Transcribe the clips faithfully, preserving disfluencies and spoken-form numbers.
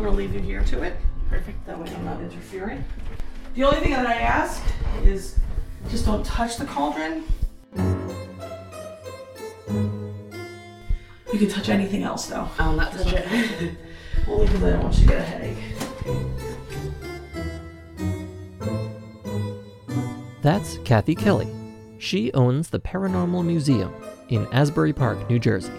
We'll leave you here to it. Perfect, that way I'm not interfering. The only thing that I ask is just don't touch the cauldron. You can touch anything else though. I'll not touch it. Only because I don't want you to get a headache. That's Kathy Kelly. She owns the Paranormal Museum in Asbury Park, New Jersey.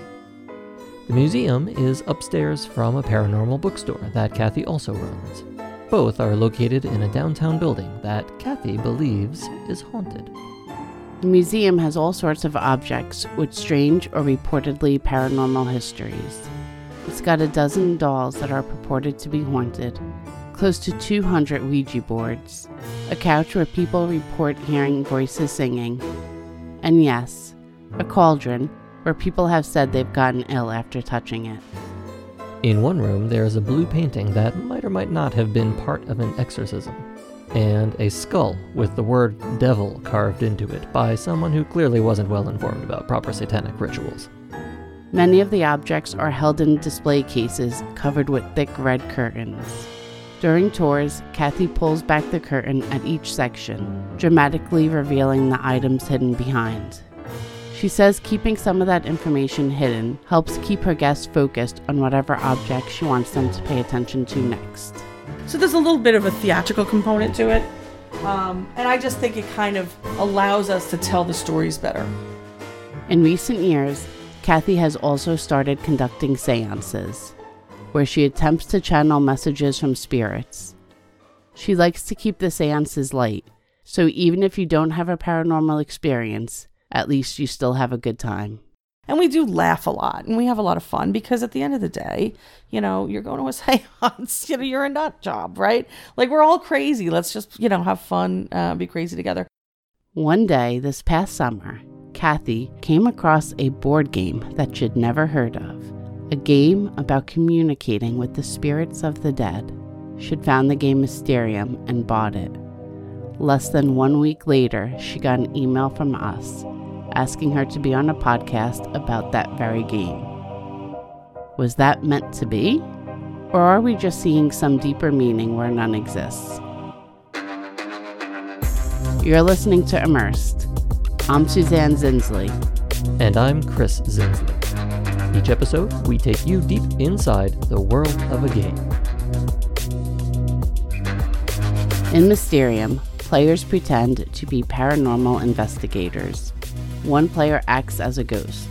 The museum is upstairs from a paranormal bookstore that Kathy also runs. Both are located in a downtown building that Kathy believes is haunted. The museum has all sorts of objects with strange or reportedly paranormal histories. It's got a dozen dolls that are purported to be haunted, close to two hundred Ouija boards, a couch where people report hearing voices singing, and yes, a cauldron where people have said they've gotten ill after touching it. In one room, there is a blue painting that might or might not have been part of an exorcism, and a skull with the word devil carved into it by someone who clearly wasn't well informed about proper satanic rituals. Many of the objects are held in display cases covered with thick red curtains. During tours, Kathy pulls back the curtain at each section, dramatically revealing the items hidden behind. She says keeping some of that information hidden helps keep her guests focused on whatever object she wants them to pay attention to next. So there's a little bit of a theatrical component to it, um, and I just think it kind of allows us to tell the stories better. In recent years, Kathy has also started conducting seances, where she attempts to channel messages from spirits. She likes to keep the seances light, so even if you don't have a paranormal experience, at least you still have a good time. And we do laugh a lot, and we have a lot of fun, because at the end of the day, you know, you're going to a seance, you know, you're a nut job, right? Like, we're all crazy. Let's just, you know, have fun, uh, be crazy together. One day this past summer, Kathy came across a board game that she'd never heard of, a game about communicating with the spirits of the dead. She'd found the game Mysterium and bought it. Less than one week later, she got an email from us asking her to be on a podcast about that very game. Was that meant to be? Or are we just seeing some deeper meaning where none exists? You're listening to Immersed. I'm Suzanne Zinsley. And I'm Chris Zinsley. Each episode, we take you deep inside the world of a game. In Mysterium, players pretend to be paranormal investigators. One player acts as a ghost.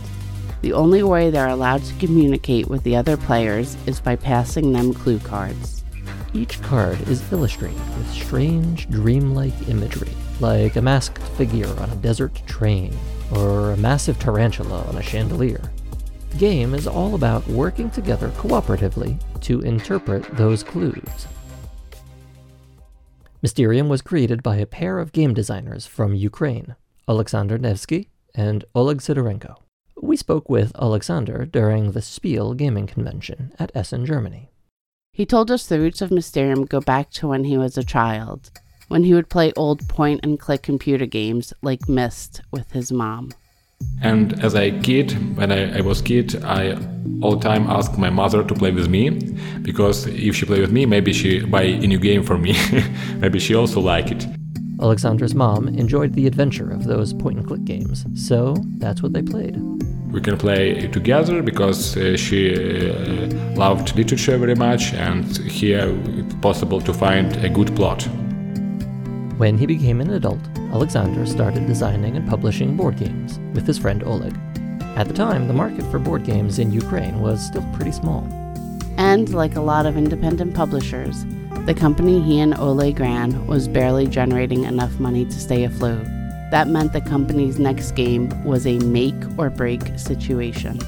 The only way they're allowed to communicate with the other players is by passing them clue cards. Each card is illustrated with strange, dreamlike imagery, like a masked figure on a desert train, or a massive tarantula on a chandelier. The game is all about working together cooperatively to interpret those clues. Mysterium was created by a pair of game designers from Ukraine, Alexander Nevsky and Oleg Sidorenko. We spoke with Alexander during the Spiel gaming convention at Essen, Germany. He told us the roots of Mysterium go back to when he was a child, when he would play old point-and-click computer games like Myst with his mom. And as a kid, when I, I was kid, I all the time asked my mother to play with me, because if she played with me, maybe she buy a new game for me. Maybe she also like it. Alexander's mom enjoyed the adventure of those point-and-click games, so that's what they played. We can play together because uh, she uh, loved literature very much, and here it's possible to find a good plot. When he became an adult, Alexander started designing and publishing board games with his friend Oleg. At the time, the market for board games in Ukraine was still pretty small. And like a lot of independent publishers, the company he and Oleg ran was barely generating enough money to stay afloat. That meant the company's next game was a make or break situation.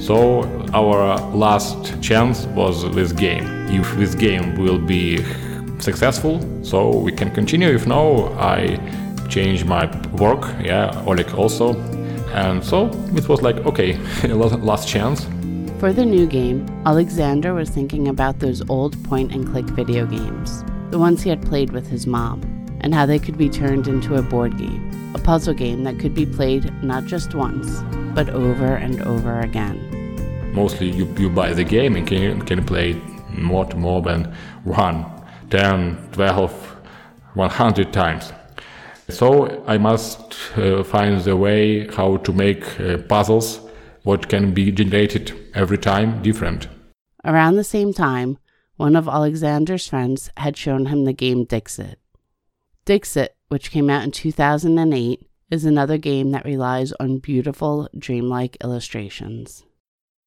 So our last chance was this game. If this game will be successful, so we can continue. If no, I change my work, yeah, Oleg also. And so it was like, okay, last chance. For the new game, Alexander was thinking about those old point-and-click video games, the ones he had played with his mom, and how they could be turned into a board game, a puzzle game that could be played not just once, but over and over again. Mostly you, you buy the game and can, can play not more than one, ten, twelve, one hundred times. So I must uh, find the way how to make uh, puzzles what can be generated every time different. Around the same time, one of Alexander's friends had shown him the game Dixit. Dixit, which came out in two thousand eight, is another game that relies on beautiful, dreamlike illustrations.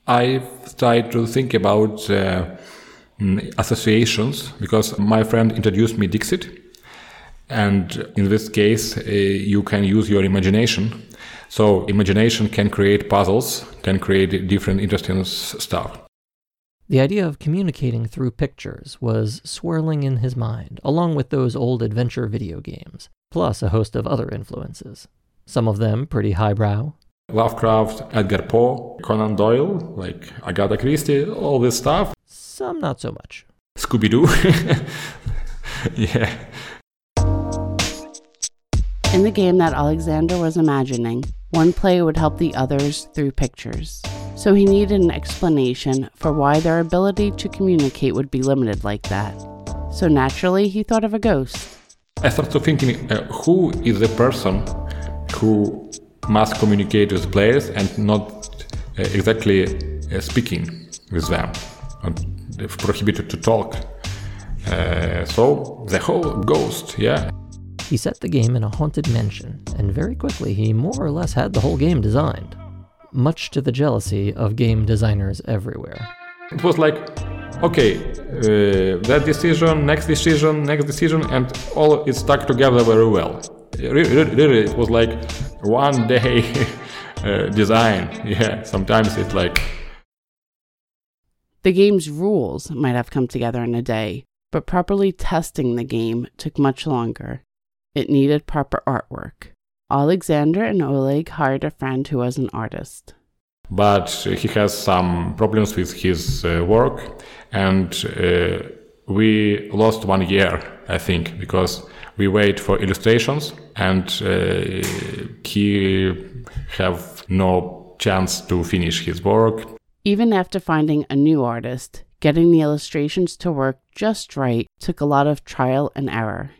I've tried to think about uh, associations, because my friend introduced me Dixit, and in this case, uh, you can use your imagination. So imagination can create puzzles, can create different interesting stuff. The idea of communicating through pictures was swirling in his mind, along with those old adventure video games, plus a host of other influences. Some of them pretty highbrow. Lovecraft, Edgar Poe, Conan Doyle, like Agatha Christie, all this stuff. Some not so much. Scooby-Doo. Yeah. In the game that Alexander was imagining, one player would help the others through pictures. So he needed an explanation for why their ability to communicate would be limited like that. So naturally, he thought of a ghost. I started thinking, uh, who is the person who must communicate with players and not uh, exactly uh, speaking with them, and prohibited to talk. Uh, so the whole ghost, yeah. He set the game in a haunted mansion, and very quickly he more or less had the whole game designed, much to the jealousy of game designers everywhere. It was like, okay, uh, that decision, next decision, next decision, and all it stuck together very well. Really, really it was like one day uh, design. Yeah, sometimes it's like... The game's rules might have come together in a day, but properly testing the game took much longer. It needed proper artwork. Alexander and Oleg hired a friend who was an artist. But he has some problems with his uh, work, and uh, we lost one year, I think, because we wait for illustrations, and uh, he have no chance to finish his work. Even after finding a new artist, getting the illustrations to work just right took a lot of trial and error.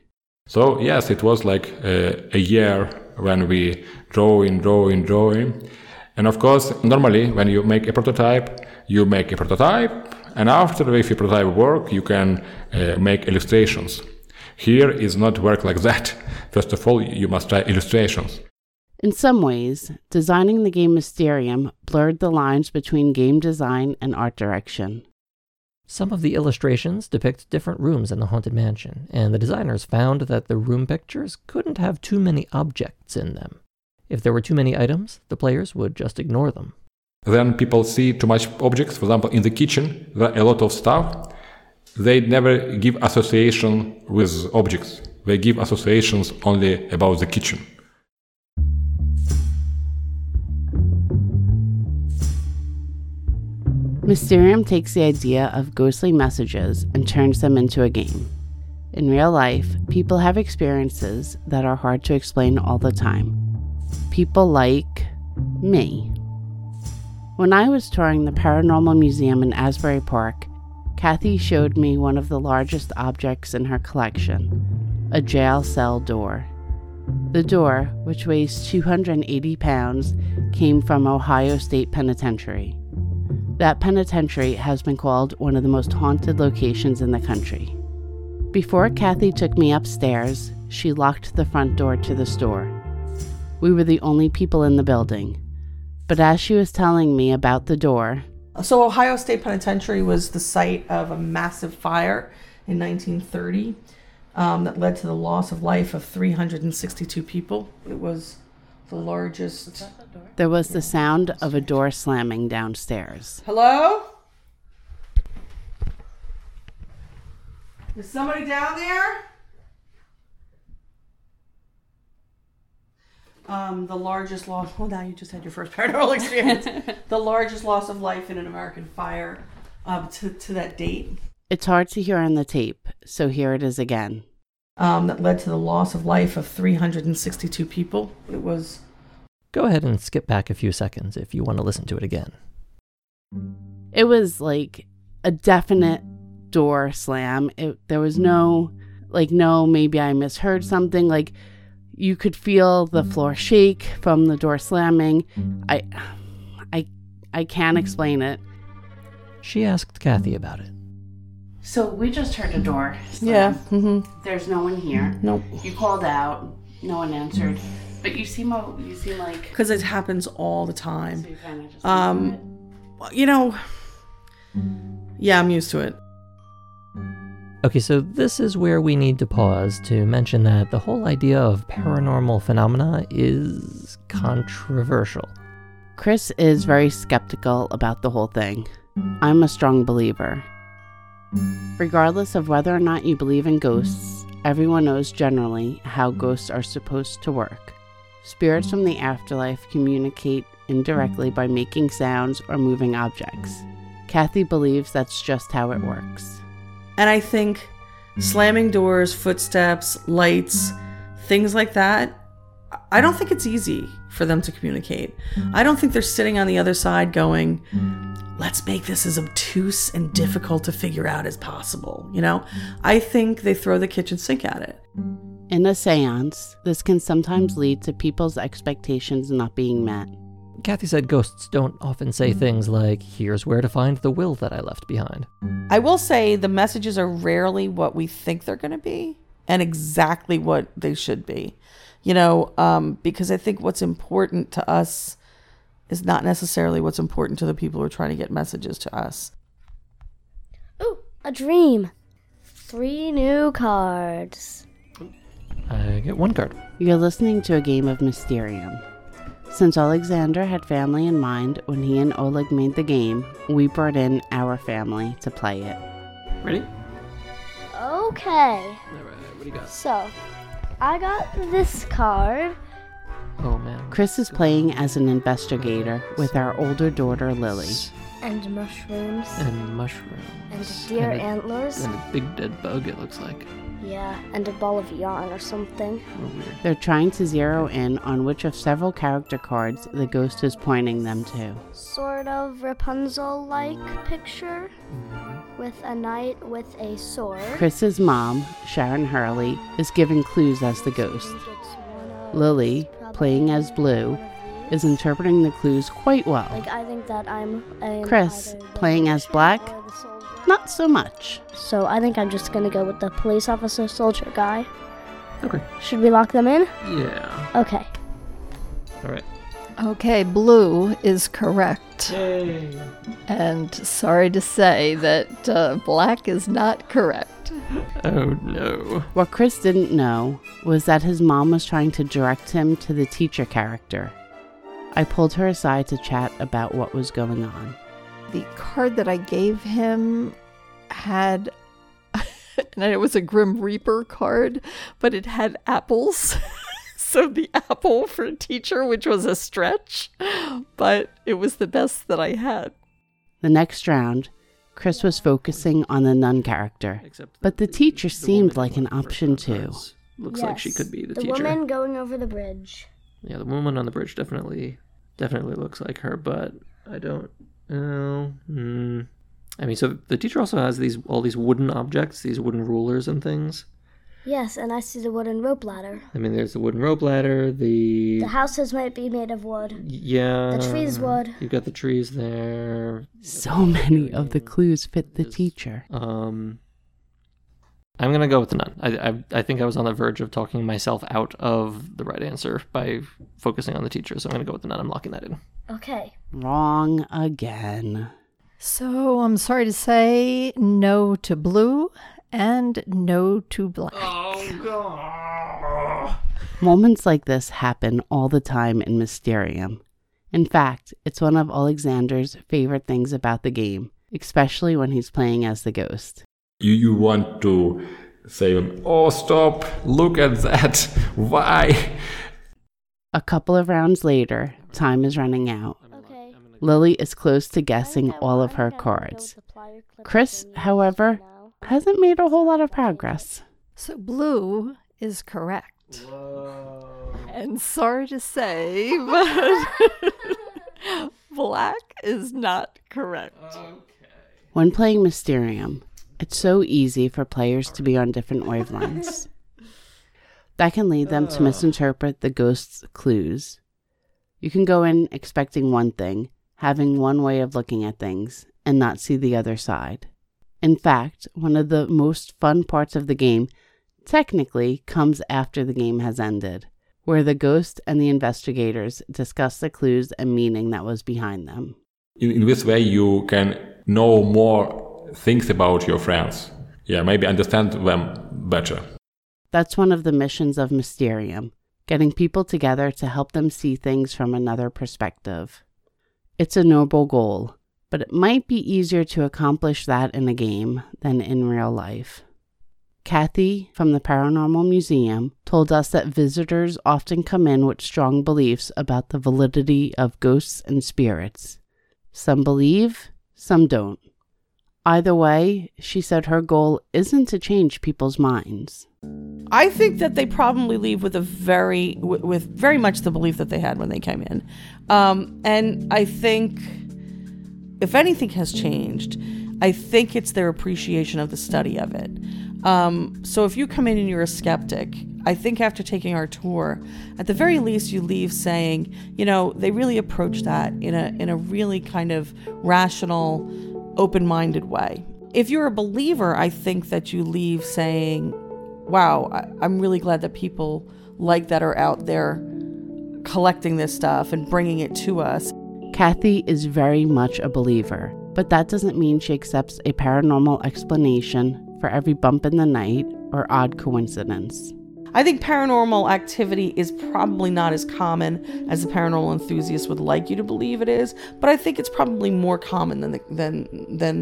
So yes, it was like a, a year when we drawing, drawing, drawing. And of course, normally when you make a prototype, you make a prototype, and after, if your prototype work, you can uh, make illustrations. Here is not work like that. First of all, you must try illustrations. In some ways, designing the game Mysterium blurred the lines between game design and art direction. Some of the illustrations depict different rooms in the haunted mansion, and the designers found that the room pictures couldn't have too many objects in them. If there were too many items, the players would just ignore them. Then people see too much objects. For example, in the kitchen, there are a lot of stuff. They never give association with objects. They give associations only about the kitchen. Mysterium takes the idea of ghostly messages and turns them into a game. In real life, people have experiences that are hard to explain all the time. People like me. When I was touring the Paranormal Museum in Asbury Park, Kathy showed me one of the largest objects in her collection, a jail cell door. The door, which weighs two hundred eighty pounds, came from Ohio State Penitentiary. That penitentiary has been called one of the most haunted locations in the country. Before Kathy took me upstairs, she locked the front door to the store. We were the only people in the building. But as she was telling me about the door... So Ohio State Penitentiary was the site of a massive fire in nineteen thirty um, that led to the loss of life of three hundred sixty-two people. It was the largest... There was the sound of a door slamming downstairs. Hello? Is somebody down there? Um, the largest loss... Well, now you just had your first paranormal experience. The largest loss of life in an American fire uh, to, to that date. It's hard to hear on the tape, so here it is again. Um, that led to the loss of life of three hundred sixty-two people. It was... Go ahead and skip back a few seconds if you want to listen to it again. It was like a definite door slam. It, there was no, like, no, maybe I misheard something. Like, you could feel the floor shake from the door slamming. I, I, I can't explain it. She asked Kathy about it. So we just heard a door slam. Yeah. Mm-hmm. There's no one here. Nope. You called out. No one answered. But you seem, you seem like... Because it happens all the time. So you kind of just... Um, you know... Yeah, I'm used to it. Okay, so this is where we need to pause to mention that the whole idea of paranormal phenomena is controversial. Chris is very skeptical about the whole thing. I'm a strong believer. Regardless of whether or not you believe in ghosts, everyone knows generally how ghosts are supposed to work. Spirits from the afterlife communicate indirectly by making sounds or moving objects. Kathy believes that's just how it works. And I think slamming doors, footsteps, lights, things like that, I don't think it's easy for them to communicate. I don't think they're sitting on the other side going, let's make this as obtuse and difficult to figure out as possible, you know? I think they throw the kitchen sink at it. In a seance, this can sometimes lead to people's expectations not being met. Kathy said ghosts don't often say things like, here's where to find the will that I left behind. I will say the messages are rarely what we think they're going to be and exactly what they should be. You know, um, because I think what's important to us is not necessarily what's important to the people who are trying to get messages to us. Ooh, a dream. Three new cards. I get one card. You're listening to a game of Mysterium. Since Alexander had family in mind when he and Oleg made the game, we brought in our family to play it. Ready? Okay. All right, what do you got? So... I got this card. Oh, man. Chris is playing as an investigator with our older daughter, Lily. And mushrooms. And mushrooms. And deer and a, antlers. And a big dead bug, it looks like. Yeah, and a ball of yarn or something. Oh, they're trying to zero in on which of several character cards the ghost is pointing them to. Sort of Rapunzel-like picture. With a knight with a sword. Chris's mom, Sharon Hurley, is giving clues as the ghost. Lily, playing as Blue, is interpreting the clues quite well. Like, I think that I'm a Chris, playing as Black, not so much. So I think I'm just going to go with the police officer soldier guy. Okay. Should we lock them in? Yeah. Okay. All right. Okay, Blue is correct. Yay. And sorry to say that uh, Black is not correct. Oh, no. What Chris didn't know was that his mom was trying to direct him to the teacher character. I pulled her aside to chat about what was going on. The card that I gave him had... and it was a Grim Reaper card, but it had apples. So the apple for a teacher, which was a stretch, but it was the best that I had. The next round, Chris was focusing on the nun character, but the teacher seemed like an option too. Looks like she could be the teacher. The woman going over the bridge. Yeah, the woman on the bridge definitely, definitely looks like her, but I don't know. Mm. I mean, so the teacher also has these all these wooden objects, these wooden rulers and things. Yes, and I see the wooden rope ladder. I mean, there's the wooden rope ladder, the... The houses might be made of wood. Yeah. The tree's wood. You've got the trees there. So many of the clues fit the teacher. Um, I'm going to go with the nun. I, I I think I was on the verge of talking myself out of the right answer by focusing on the teacher, so I'm going to go with the nun. I'm locking that in. Okay. Wrong again. So, I'm sorry to say no to Blue... and no to Black. Oh, God. Moments like this happen all the time in Mysterium. In fact, it's one of Alexander's favorite things about the game, especially when he's playing as the ghost. You, you want to say, oh, stop, look at that, why? A couple of rounds later, time is running out. Okay. Lily is close to guessing all of her cards. Chris, however... hasn't made a whole lot of progress. So Blue is correct. Whoa. And sorry to say, but Black is not correct. Okay. When playing Mysterium, It's so easy for players to be on different wavelengths. That can lead them to misinterpret the ghost's clues. You can go in expecting one thing, having one way of looking at things, and not see the other side. In fact, one of the most fun parts of the game technically comes after the game has ended, where the ghost and the investigators discuss the clues and meaning that was behind them. In, in this way, you can know more things about your friends. Yeah, maybe understand them better. That's one of the missions of Mysterium, getting people together to help them see things from another perspective. It's a noble goal, but it might be easier to accomplish that in a game than in real life. Kathy from the Paranormal Museum told us that visitors often come in with strong beliefs about the validity of ghosts and spirits. Some believe, some don't. Either way, she said her goal isn't to change people's minds. I think that they probably leave with a very, with very much the belief that they had when they came in. Um, and I think if anything has changed, I think it's their appreciation of the study of it. Um, so if you come in and you're a skeptic, I think after taking our tour, at the very least, you leave saying, you know, they really approached that in a in a really kind of rational, open-minded way. If you're a believer, I think that you leave saying, wow, I, I'm really glad that people like that are out there collecting this stuff and bringing it to us. Kathy is very much a believer, but that doesn't mean she accepts a paranormal explanation for every bump in the night or odd coincidence. I think paranormal activity is probably not as common as the paranormal enthusiast would like you to believe it is, but I think it's probably more common than the, than than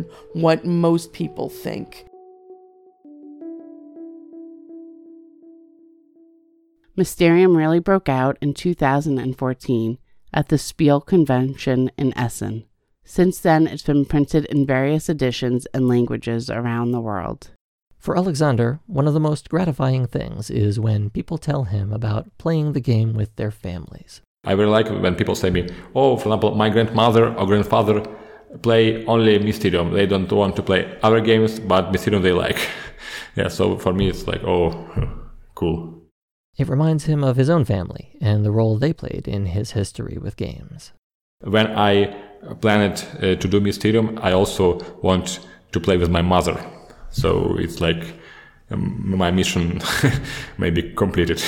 what most people think. Mysterium really broke out in two thousand fourteen at the Spiel convention in Essen. Since then, it's been printed in various editions and languages around the world. For Alexander, one of the most gratifying things is when people tell him about playing the game with their families. I really like when people say to me, oh, for example, my grandmother or grandfather play only Mysterium. They don't want to play other games, but Mysterium they like. Yeah, so for me it's like, oh, cool. It reminds him of his own family and the role they played in his history with games. When I planned uh, to do Mysterium, I also want to play with my mother. So it's like um, my mission may be completed.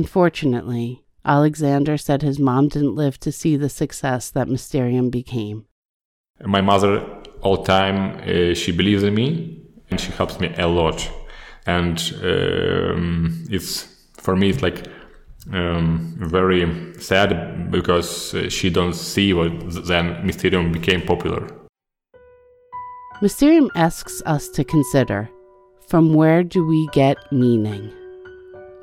Unfortunately, Alexander said his mom didn't live to see the success that Mysterium became. My mother, all the time, uh, she believes in me and she helps me a lot. And um, it's for me, it's like um, very sad because she don't see what then Mysterium became popular. Mysterium asks us to consider, from where do we get meaning?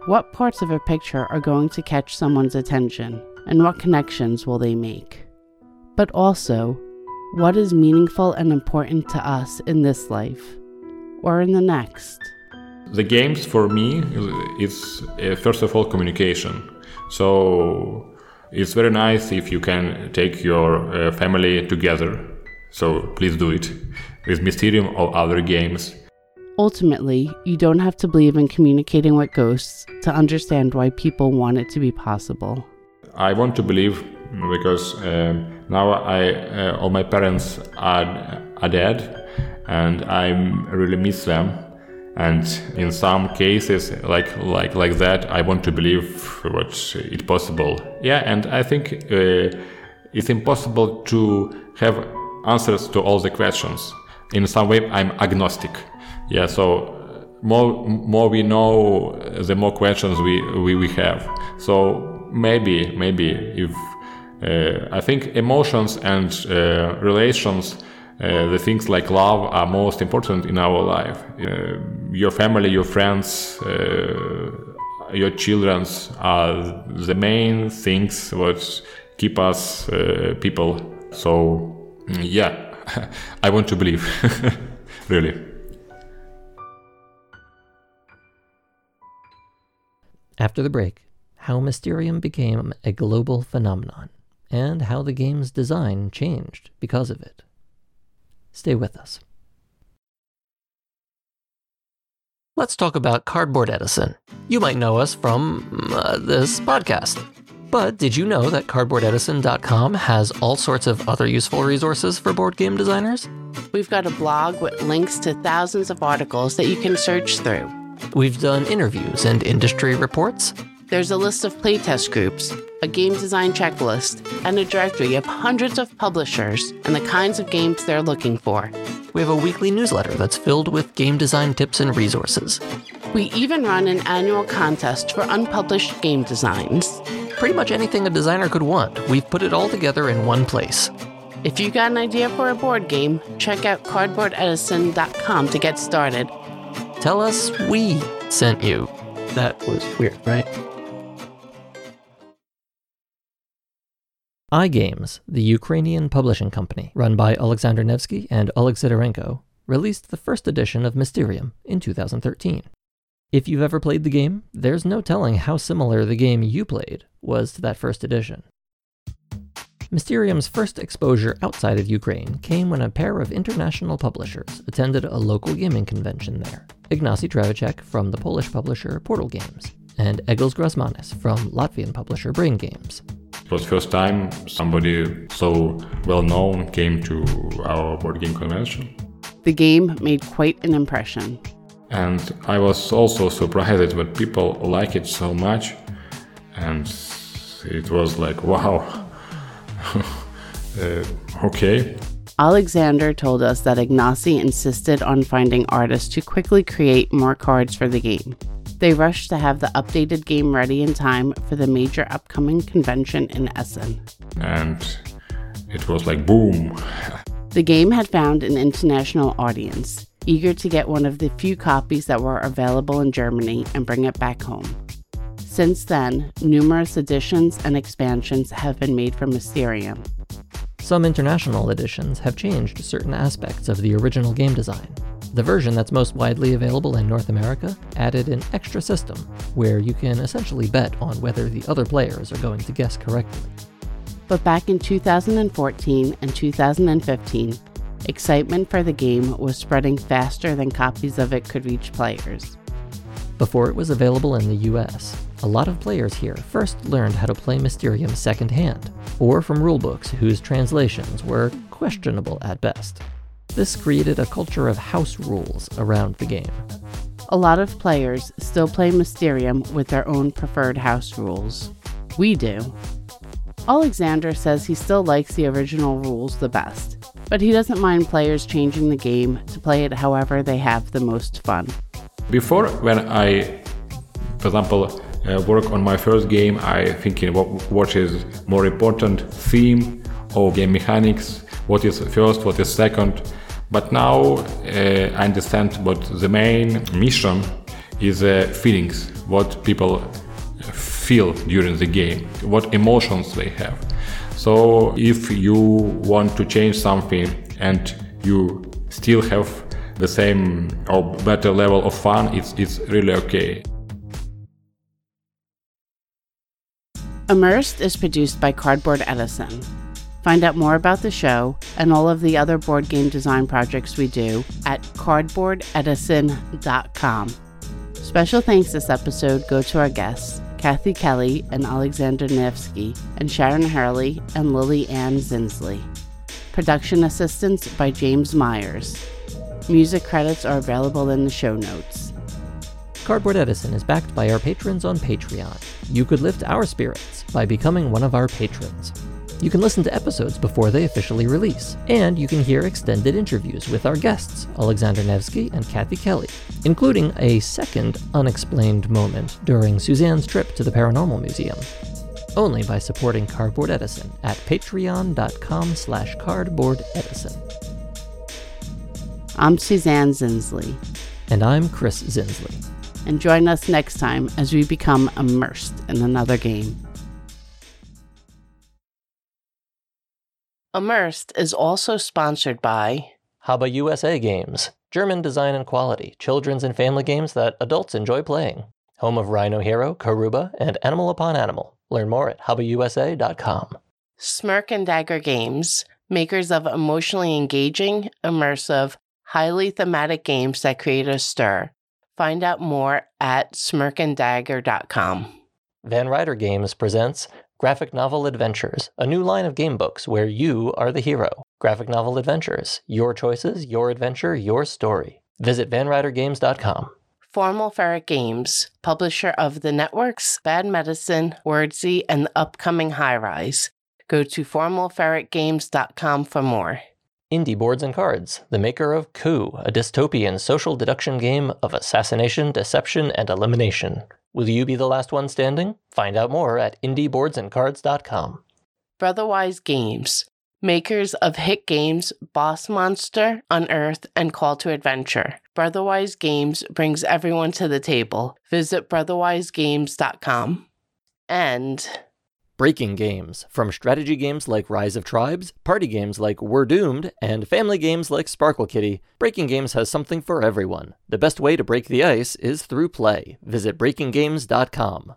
What parts of a picture are going to catch someone's attention, and what connections will they make? But also, what is meaningful and important to us in this life, or in the next? The games for me is, uh, first of all, communication. So it's very nice if you can take your uh, family together, so please do it. With Mysterium or other games. Ultimately, you don't have to believe in communicating with ghosts to understand why people want it to be possible. I want to believe because uh, now I, uh, all my parents are, are dead and I really miss them. And in some cases like like like that, I want to believe what it's possible. Yeah, and I think uh, it's impossible to have answers to all the questions. In some way, I'm agnostic. Yeah, so more more we know, the more questions we, we, we have. So maybe, maybe if uh, I think emotions and uh, relations, uh, the things like love are most important in our life. Uh, your family, your friends, uh, your children are the main things what keep us uh, people. So yeah. I want to believe, really. After the break, how Mysterium became a global phenomenon and how the game's design changed because of it. Stay with us. let's talk about Cardboard Edison. You might know us from uh, this podcast. But did you know that cardboard edison dot com has all sorts of other useful resources for board game designers? We've got a blog with links to thousands of articles that you can search through. We've done interviews and industry reports. There's a list of playtest groups, a game design checklist, and a directory of hundreds of publishers and the kinds of games they're looking for. We have a weekly newsletter that's filled with game design tips and resources. We even run an annual contest for unpublished game designs. Pretty much anything a designer could want, we've put it all together in one place. If you got an idea for a board game, check out cardboard edison dot com to get started. Tell us we sent you. That was weird, right? iGames, the Ukrainian publishing company run by Alexander Nevsky and Oleg Sidorenko, released the first edition of Mysterium in two thousand thirteen. If you've ever played the game, there's no telling how similar the game you played was to that first edition. Mysterium's first exposure outside of Ukraine came when a pair of international publishers attended a local gaming convention there. Ignacy Trawiček from the Polish publisher Portal Games, and Egils Grasmanis from Latvian publisher Brain Games. It was the first time somebody so well-known came to our board game convention. The game made quite an impression. And I was also surprised that people like it so much, and it was like, wow, uh, okay. Alexander told us that Ignacy insisted on finding artists to quickly create more cards for the game. They rushed to have the updated game ready in time for the major upcoming convention in Essen. And it was like, boom. The game had found an international audience, eager to get one of the few copies that were available in Germany and bring it back home. Since then, numerous editions and expansions have been made for Mysterium. Some international editions have changed certain aspects of the original game design. The version that's most widely available in North America added an extra system where you can essentially bet on whether the other players are going to guess correctly. But back in two thousand fourteen and two thousand fifteen, excitement for the game was spreading faster than copies of it could reach players. Before it was available in the U S, a lot of players here first learned how to play Mysterium secondhand, or from rulebooks whose translations were questionable at best. This created a culture of house rules around the game. A lot of players still play Mysterium with their own preferred house rules. We do. Alexander says he still likes the original rules the best, but he doesn't mind players changing the game to play it however they have the most fun. Before, when I, for example, uh, work on my first game, I think what, what is more important, theme or game mechanics, what is first, what is second. But now uh, I understand what the main mission is, uh, feelings, what people feel during the game, what emotions they have. So if you want to change something and you still have the same or better level of fun, it's, it's really okay. Immersed is produced by Cardboard Edison. Find out more about the show and all of the other board game design projects we do at cardboard edison dot com. Special thanks this episode go to our guests, Kathy Kelly and Alexander Nevsky, and Sharon Hurley and Lily Ann Zinsley. Production assistance by James Myers. Music credits are available in the show notes. Cardboard Edison is backed by our patrons on Patreon. You could lift our spirits by becoming one of our patrons. You can listen to episodes before they officially release, and you can hear extended interviews with our guests, Alexander Nevsky and Kathy Kelly, including a second unexplained moment during Suzanne's trip to the Paranormal Museum, only by supporting Cardboard Edison at patreon.com slash cardboardedison. I'm Suzanne Zinsley. And I'm Chris Zinsley. And join us next time as we become immersed in another game. Immersed is also sponsored by Haba U S A Games, German design and quality, children's and family games that adults enjoy playing. Home of Rhino Hero, Karuba, and Animal Upon Animal. Learn more at haba u s a dot com. Smirk and Dagger Games, makers of emotionally engaging, immersive, highly thematic games that create a stir. Find out more at smirk and dagger dot com. Van Ryder Games presents Graphic Novel Adventures, a new line of game books where you are the hero. Graphic Novel Adventures, your choices, your adventure, your story. Visit van ryder games dot com. Formal Ferret Games, publisher of the networks Bad Medicine, Wordsy, and the upcoming High Rise. Go to formal ferret games dot com for more. Indie Boards and Cards, the maker of Coup, a dystopian social deduction game of assassination, deception, and elimination. Will you be the last one standing? Find out more at indie boards and cards dot com. Brotherwise Games, makers of hit games Boss Monster, Unearth, and Call to Adventure. Brotherwise Games brings everyone to the table. Visit brotherwise games dot com. And Breaking Games, from strategy games like Rise of Tribes, party games like We're Doomed, and family games like Sparkle Kitty, Breaking Games has something for everyone. The best way to break the ice is through play. Visit breaking games dot com.